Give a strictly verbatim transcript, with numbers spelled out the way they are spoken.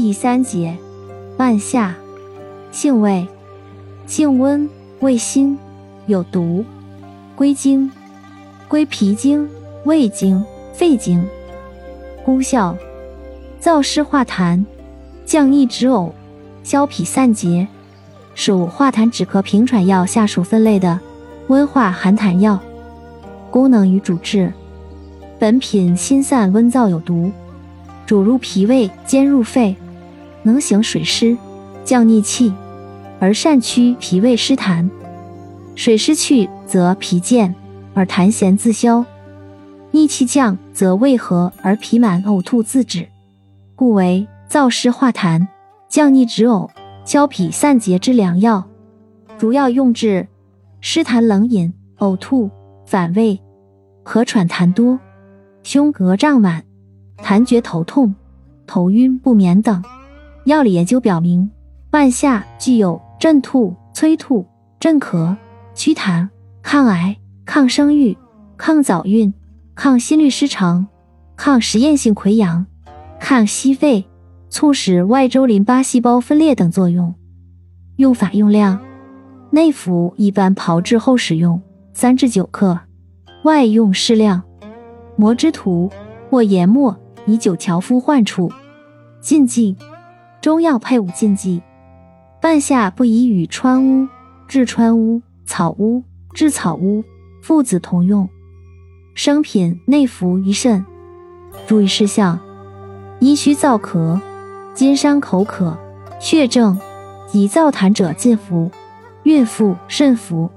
第三节，按下，性味，性温，味辛，有毒，归经，归脾经、胃经、肺经。功效，燥湿化痰，降逆止呕，消痞散结，属化痰止咳平喘药下属分类的温化寒痰药。功能与主治，本品辛散温燥有毒，主入脾胃，兼入肺，能行水湿，降逆气，而善驱脾胃湿痰。水湿去则脾健，而痰涎自消；逆气降则胃和，而脾满呕吐自止。故为燥湿化痰、降逆止呕、消痞散结之良药。主要用治湿痰冷饮、呕吐、反胃、咳喘痰多、胸膈胀满、痰厥头痛、头晕不眠等。药理研究表明，半夏具有镇吐、催吐、镇咳、祛痰、抗癌、抗生育、抗早孕、抗心律失常、抗实验性溃疡、抗息肺、促使外周淋巴细胞分裂等作用。用法用量，内服一般炮制后使用三至九克，外用适量，磨汁涂或研末以酒荞敷患处。禁忌，中药配伍禁忌，半夏不宜与川乌、制川乌、草乌、制草乌、附子同用。生品内服宜慎。注意事项，宜须燥咳、津伤口渴、血症及燥痰者禁服，孕妇慎服。